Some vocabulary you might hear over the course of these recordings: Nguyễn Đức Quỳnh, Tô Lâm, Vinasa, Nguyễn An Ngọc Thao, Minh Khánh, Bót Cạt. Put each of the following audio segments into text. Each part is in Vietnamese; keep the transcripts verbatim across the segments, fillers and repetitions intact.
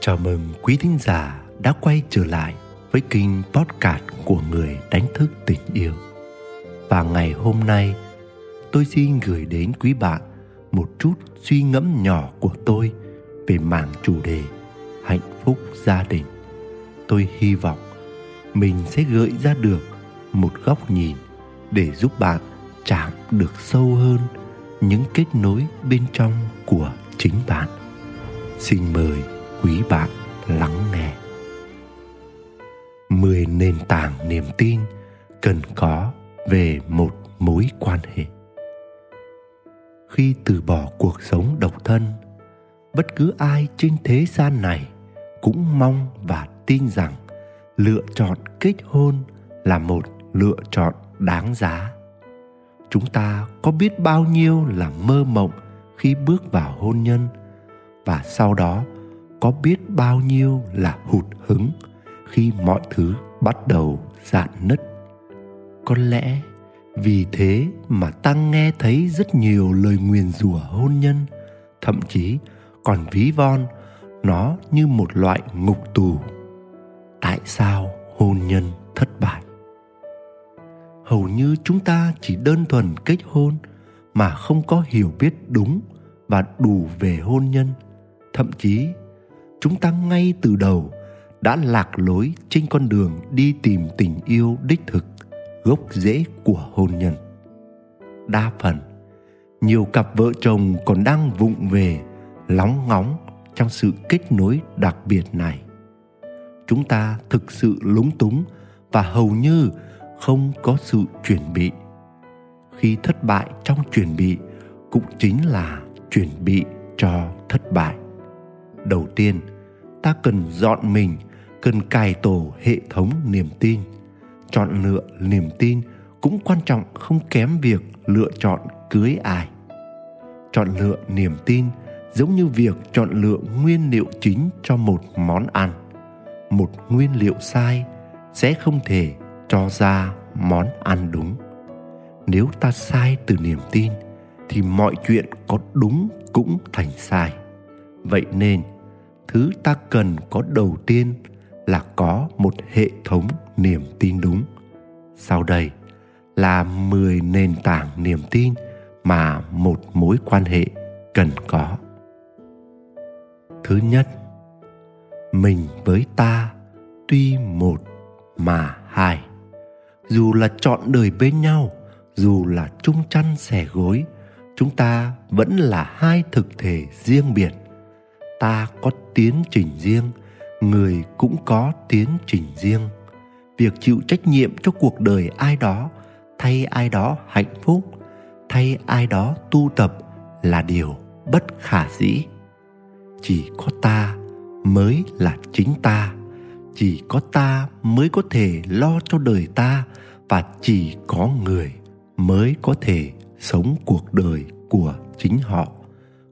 Chào mừng quý thính giả đã quay trở lại với kênh podcast của người đánh thức tình yêu. Và ngày hôm nay, tôi xin gửi đến quý bạn một chút suy ngẫm nhỏ của tôi về mảng chủ đề hạnh phúc gia đình. Tôi hy vọng mình sẽ gợi ra được một góc nhìn để giúp bạn chạm được sâu hơn những kết nối bên trong của chính bạn. Xin mời quý bạn lắng nghe. mười nền tảng niềm tin cần có về một mối quan hệ. Khi từ bỏ cuộc sống độc thân, bất cứ ai trên thế gian này cũng mong và tin rằng lựa chọn kết hôn là một lựa chọn đáng giá. Chúng ta có biết bao nhiêu là mơ mộng khi bước vào hôn nhân, và sau đó có biết bao nhiêu là hụt hẫng khi mọi thứ bắt đầu rạn nứt. Có lẽ vì thế mà ta nghe thấy rất nhiều lời nguyền rủa hôn nhân, thậm chí còn ví von nó như một loại ngục tù. Tại sao hôn nhân thất bại? Hầu như chúng ta chỉ đơn thuần kết hôn mà không có hiểu biết đúng và đủ về hôn nhân. Thậm chí chúng ta ngay từ đầu đã lạc lối trên con đường đi tìm tình yêu đích thực, gốc rễ của hôn nhân. Đa phần, nhiều cặp vợ chồng còn đang vụng về, lóng ngóng trong sự kết nối đặc biệt này. Chúng ta thực sự lúng túng và hầu như không có sự chuẩn bị. Khi thất bại trong chuẩn bị cũng chính là chuẩn bị cho thất bại. Đầu tiên, ta cần dọn mình, cần cài tổ hệ thống niềm tin. Chọn lựa niềm tin cũng quan trọng không kém việc lựa chọn cưới ai. Chọn lựa niềm tin giống như việc chọn lựa nguyên liệu chính cho một món ăn. Một nguyên liệu sai sẽ không thể cho ra món ăn đúng. Nếu ta sai từ niềm tin thì mọi chuyện có đúng cũng thành sai. Vậy nên, thứ ta cần có đầu tiên là có một hệ thống niềm tin đúng. Sau đây là mười nền tảng niềm tin mà một mối quan hệ cần có. Thứ nhất, mình với ta tuy một mà hai. Dù là trọn đời bên nhau, dù là chung chăn xẻ gối, chúng ta vẫn là hai thực thể riêng biệt. Ta có tiến trình riêng, người cũng có tiến trình riêng. Việc chịu trách nhiệm cho cuộc đời ai đó, thay ai đó hạnh phúc, thay ai đó tu tập là điều bất khả dĩ. Chỉ có ta mới là chính ta, chỉ có ta mới có thể lo cho đời ta, và chỉ có người mới có thể sống cuộc đời của chính họ.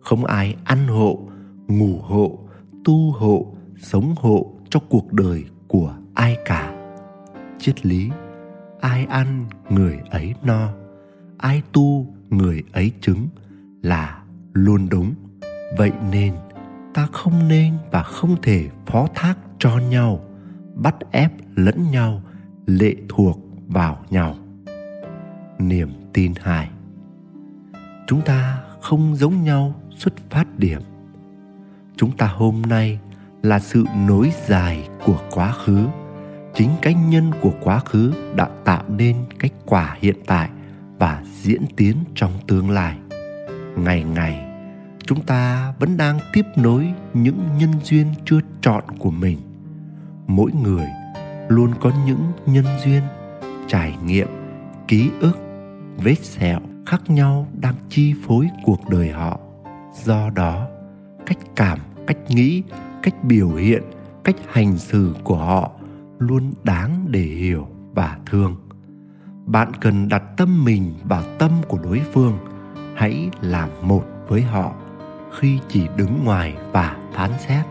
Không ai ăn hộ, ngủ hộ, tu hộ, sống hộ cho cuộc đời của ai cả. Triết lý: ai ăn người ấy no, ai tu người ấy chứng là luôn đúng. Vậy nên ta không nên và không thể phó thác cho nhau, bắt ép lẫn nhau, lệ thuộc vào nhau. Niềm tin hai, chúng ta không giống nhau xuất phát điểm. Chúng ta hôm nay là sự nối dài của quá khứ. Chính cái nhân của quá khứ đã tạo nên cái quả hiện tại và diễn tiến trong tương lai. Ngày ngày, chúng ta vẫn đang tiếp nối những nhân duyên chưa trọn của mình. Mỗi người luôn có những nhân duyên, trải nghiệm, ký ức, vết sẹo khác nhau đang chi phối cuộc đời họ. Do đó, cách cảm, cách nghĩ, cách biểu hiện, cách hành xử của họ luôn đáng để hiểu và thương. Bạn cần đặt tâm mình vào tâm của đối phương, hãy làm một với họ. Khi chỉ đứng ngoài và phán xét,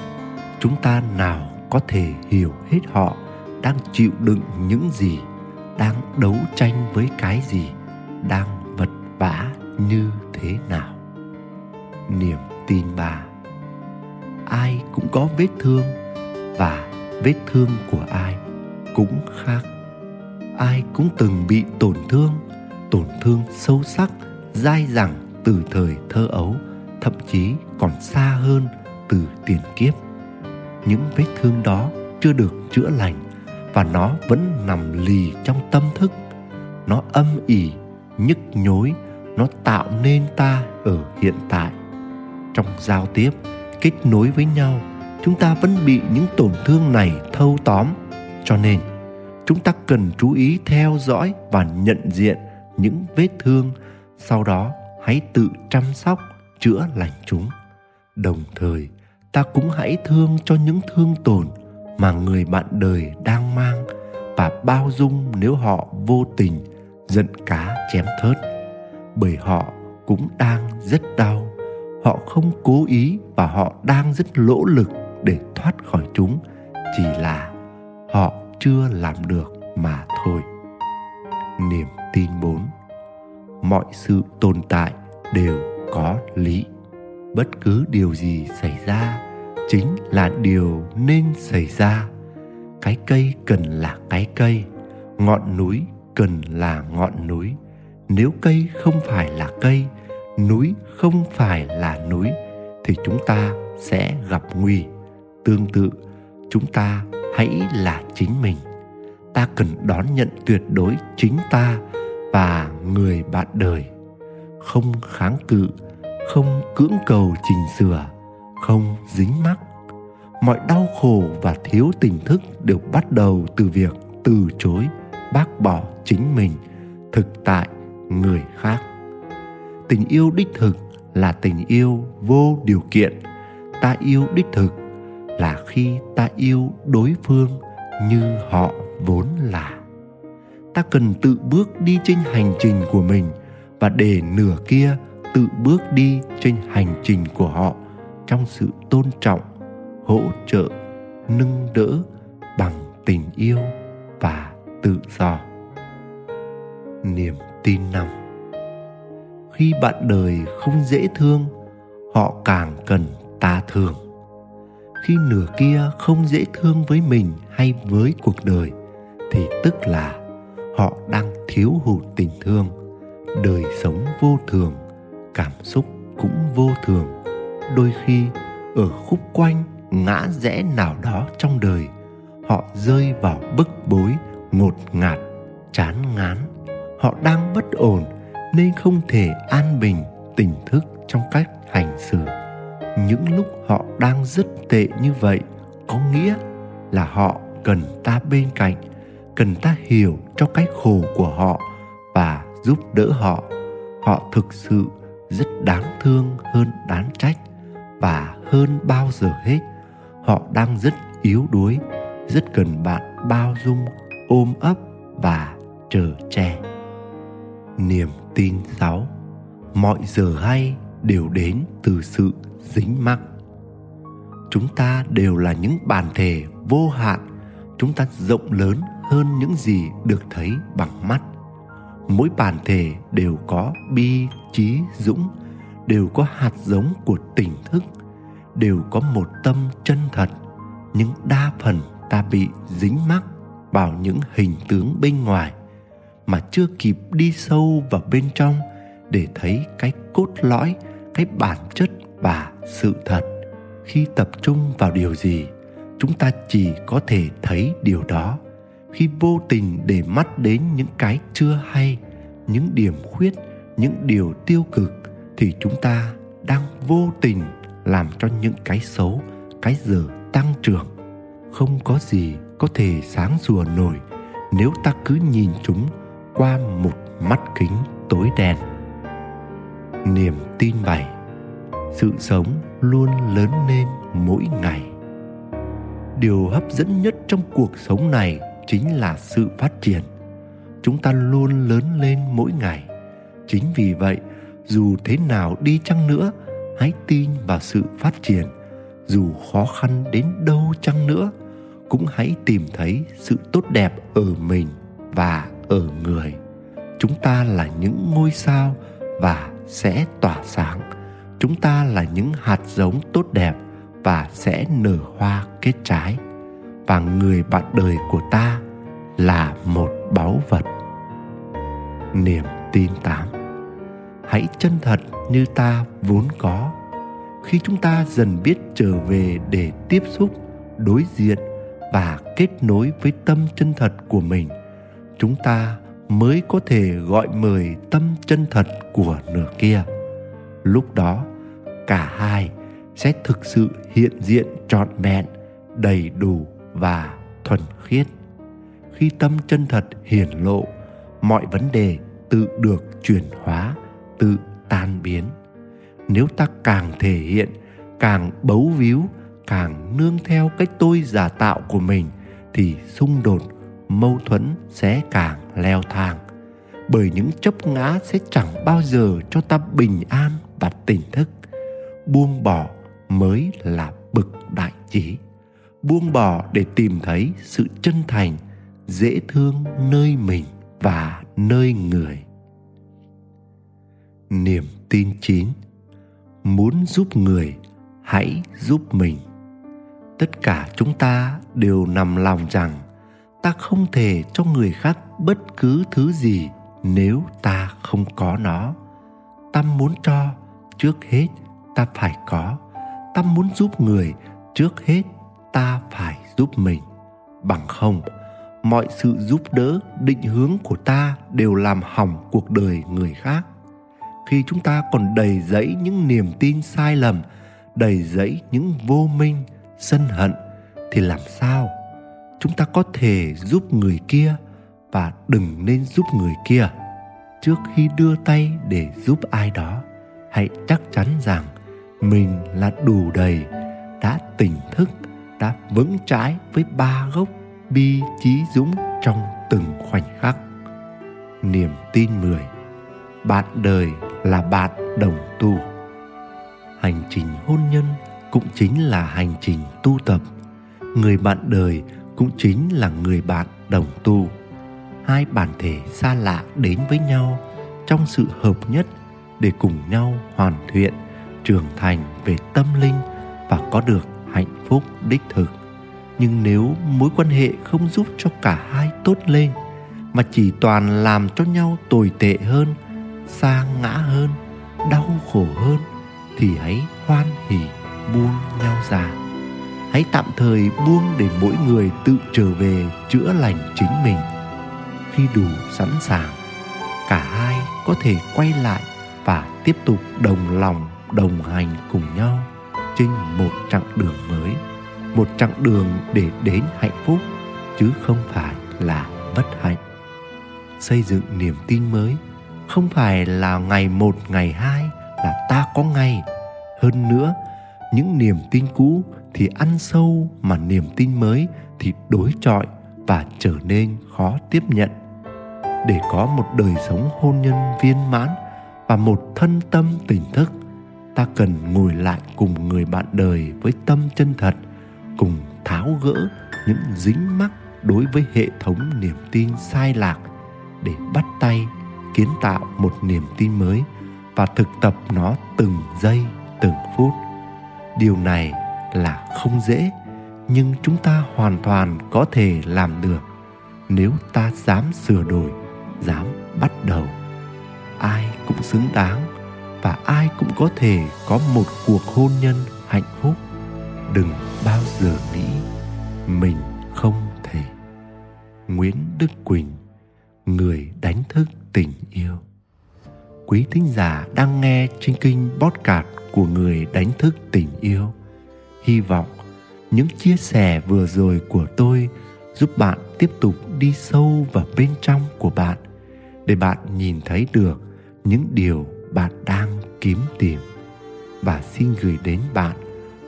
chúng ta nào có thể hiểu hết họ đang chịu đựng những gì, đang đấu tranh với cái gì, đang vật vã như thế nào. Niềm tin bà, ai cũng có vết thương, và vết thương của ai cũng khác. Ai cũng từng bị tổn thương, tổn thương sâu sắc, dai dẳng từ thời thơ ấu, thậm chí còn xa hơn từ tiền kiếp. Những vết thương đó chưa được chữa lành và nó vẫn nằm lì trong tâm thức. Nó âm ỉ, nhức nhối, nó tạo nên ta ở hiện tại. Trong giao tiếp, kết nối với nhau, chúng ta vẫn bị những tổn thương này thâu tóm. Cho nên, chúng ta cần chú ý theo dõi và nhận diện những vết thương, sau đó hãy tự chăm sóc, chữa lành chúng. Đồng thời, ta cũng hãy thương cho những thương tổn mà người bạn đời đang mang, và bao dung nếu họ vô tình giận cá chém thớt, bởi họ cũng đang rất đau. Họ không cố ý và họ đang rất nỗ lực để thoát khỏi chúng, chỉ là họ chưa làm được mà thôi. Niềm tin bốn. Mọi sự tồn tại đều có lý. Bất cứ điều gì xảy ra chính là điều nên xảy ra. Cái cây cần là cái cây, ngọn núi cần là ngọn núi. Nếu cây không phải là cây, núi không phải là núi, thì chúng ta sẽ gặp nguy. Tương tự, chúng ta hãy là chính mình. Ta cần đón nhận tuyệt đối chính ta và người bạn đời. Không kháng cự, không cưỡng cầu chỉnh sửa, không dính mắc. Mọi đau khổ và thiếu tỉnh thức đều bắt đầu từ việc từ chối, bác bỏ chính mình, thực tại người khác. Tình yêu đích thực là tình yêu vô điều kiện. Ta yêu đích thực là khi ta yêu đối phương như họ vốn là. Ta cần tự bước đi trên hành trình của mình và để nửa kia tự bước đi trên hành trình của họ trong sự tôn trọng, hỗ trợ, nâng đỡ bằng tình yêu và tự do. Niềm tin năm. Khi bạn đời không dễ thương, họ càng cần ta thương. Khi nửa kia không dễ thương với mình hay với cuộc đời, thì tức là họ đang thiếu hụt tình thương. Đời sống vô thường, cảm xúc cũng vô thường. Đôi khi ở khúc quanh ngã rẽ nào đó trong đời, họ rơi vào bức bối, ngột ngạt, chán ngán. Họ đang bất ổn nên không thể an bình, tỉnh thức trong cách hành xử. Những lúc họ đang rất tệ như vậy, có nghĩa là họ cần ta bên cạnh, cần ta hiểu cho cái khổ của họ và giúp đỡ họ. Họ thực sự rất đáng thương hơn đáng trách, và hơn bao giờ hết, họ đang rất yếu đuối, rất cần bạn bao dung, ôm ấp và chở che. Niềm tin sáu. Mọi giờ hay đều đến từ sự dính mắc. Chúng ta đều là những bản thể vô hạn. Chúng ta rộng lớn hơn những gì được thấy bằng mắt. Mỗi bản thể đều có bi, trí, dũng, đều có hạt giống của tỉnh thức, đều có một tâm chân thật. Nhưng đa phần ta bị dính mắc vào những hình tướng bên ngoài mà chưa kịp đi sâu vào bên trong để thấy cái cốt lõi, cái bản chất và sự thật. Khi tập trung vào điều gì, chúng ta chỉ có thể thấy điều đó. Khi vô tình để mắt đến những cái chưa hay, những điểm khuyết, những điều tiêu cực, thì chúng ta đang vô tình làm cho những cái xấu, cái dở tăng trưởng. Không có gì có thể sáng sủa nổi nếu ta cứ nhìn chúng qua một mắt kính tối đen. Niềm tin bảy. Sự sống luôn lớn lên mỗi ngày. Điều hấp dẫn nhất trong cuộc sống này chính là sự phát triển. Chúng ta luôn lớn lên mỗi ngày. Chính vì vậy, dù thế nào đi chăng nữa, hãy tin vào sự phát triển. Dù khó khăn đến đâu chăng nữa, cũng hãy tìm thấy sự tốt đẹp ở mình và ở người. Chúng ta là những ngôi sao và sẽ tỏa sáng. Chúng ta là những hạt giống tốt đẹp và sẽ nở hoa kết trái. Và người bạn đời của ta là một báu vật. Niềm tin tám. Hãy chân thật như ta vốn có. Khi chúng ta dần biết trở về để tiếp xúc, đối diện và kết nối với tâm chân thật của mình, chúng ta mới có thể gọi mời tâm chân thật của nửa kia. Lúc đó, cả hai sẽ thực sự hiện diện trọn vẹn, đầy đủ và thuần khiết. Khi tâm chân thật hiển lộ, mọi vấn đề tự được chuyển hóa, tự tan biến. Nếu ta càng thể hiện, càng bấu víu, càng nương theo cái tôi giả tạo của mình, thì xung đột, mâu thuẫn sẽ càng leo thang. Bởi những chấp ngã sẽ chẳng bao giờ cho ta bình an và tỉnh thức. Buông bỏ mới là bậc đại trí. Buông bỏ để tìm thấy sự chân thành, dễ thương nơi mình và nơi người. Niềm tin chín. Muốn giúp người, hãy giúp mình. Tất cả chúng ta đều nằm lòng rằng ta không thể cho người khác bất cứ thứ gì nếu ta không có nó. Ta muốn cho, trước hết ta phải có. Ta muốn giúp người, trước hết ta phải giúp mình. Bằng không, mọi sự giúp đỡ, định hướng của ta đều làm hỏng cuộc đời người khác. Khi chúng ta còn đầy dẫy những niềm tin sai lầm, đầy dẫy những vô minh, sân hận, thì làm sao chúng ta có thể giúp người kia? Và đừng nên giúp người kia. Trước khi đưa tay để giúp ai đó, hãy chắc chắn rằng mình là đủ đầy, đã tỉnh thức, đã vững chãi với ba gốc bi trí dũng trong từng khoảnh khắc. Niềm tin mười. Bạn đời là bạn đồng tu. Hành trình hôn nhân cũng chính là hành trình tu tập. Người bạn đời cũng chính là người bạn đồng tu. Hai bản thể xa lạ đến với nhau trong sự hợp nhất để cùng nhau hoàn thiện, trưởng thành về tâm linh và có được hạnh phúc đích thực. Nhưng nếu mối quan hệ không giúp cho cả hai tốt lên, mà chỉ toàn làm cho nhau tồi tệ hơn, sa ngã hơn, đau khổ hơn, thì hãy hoan hỉ buông nhau ra. Hãy tạm thời buông để mỗi người tự trở về chữa lành chính mình. Khi đủ sẵn sàng, cả hai có thể quay lại và tiếp tục đồng lòng đồng hành cùng nhau trên một chặng đường mới, một chặng đường để đến hạnh phúc, chứ không phải là bất hạnh. Xây dựng niềm tin mới không phải là ngày một, ngày hai là ta có ngay. Hơn nữa, những niềm tin cũ thì ăn sâu, mà niềm tin mới thì đối chọi và trở nên khó tiếp nhận. Để có một đời sống hôn nhân viên mãn và một thân tâm tỉnh thức, ta cần ngồi lại cùng người bạn đời với tâm chân thật, cùng tháo gỡ những dính mắc đối với hệ thống niềm tin sai lạc để bắt tay kiến tạo một niềm tin mới và thực tập nó từng giây từng phút. Điều này là không dễ, nhưng chúng ta hoàn toàn có thể làm được nếu ta dám sửa đổi, dám bắt đầu. Ai cũng xứng đáng và ai cũng có thể có một cuộc hôn nhân hạnh phúc. Đừng bao giờ nghĩ mình không thể. Nguyễn Đức Quỳnh, người đánh thức tình yêu. Quý thính giả đang nghe trên kênh Bót Cạt của người đánh thức tình yêu. Hy vọng những chia sẻ vừa rồi của tôi giúp bạn tiếp tục đi sâu vào bên trong của bạn, để bạn nhìn thấy được những điều bạn đang kiếm tìm. Và xin gửi đến bạn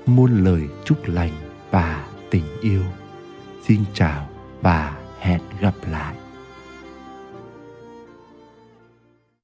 muôn lời chúc lành và tình yêu. Xin chào và hẹn gặp lại.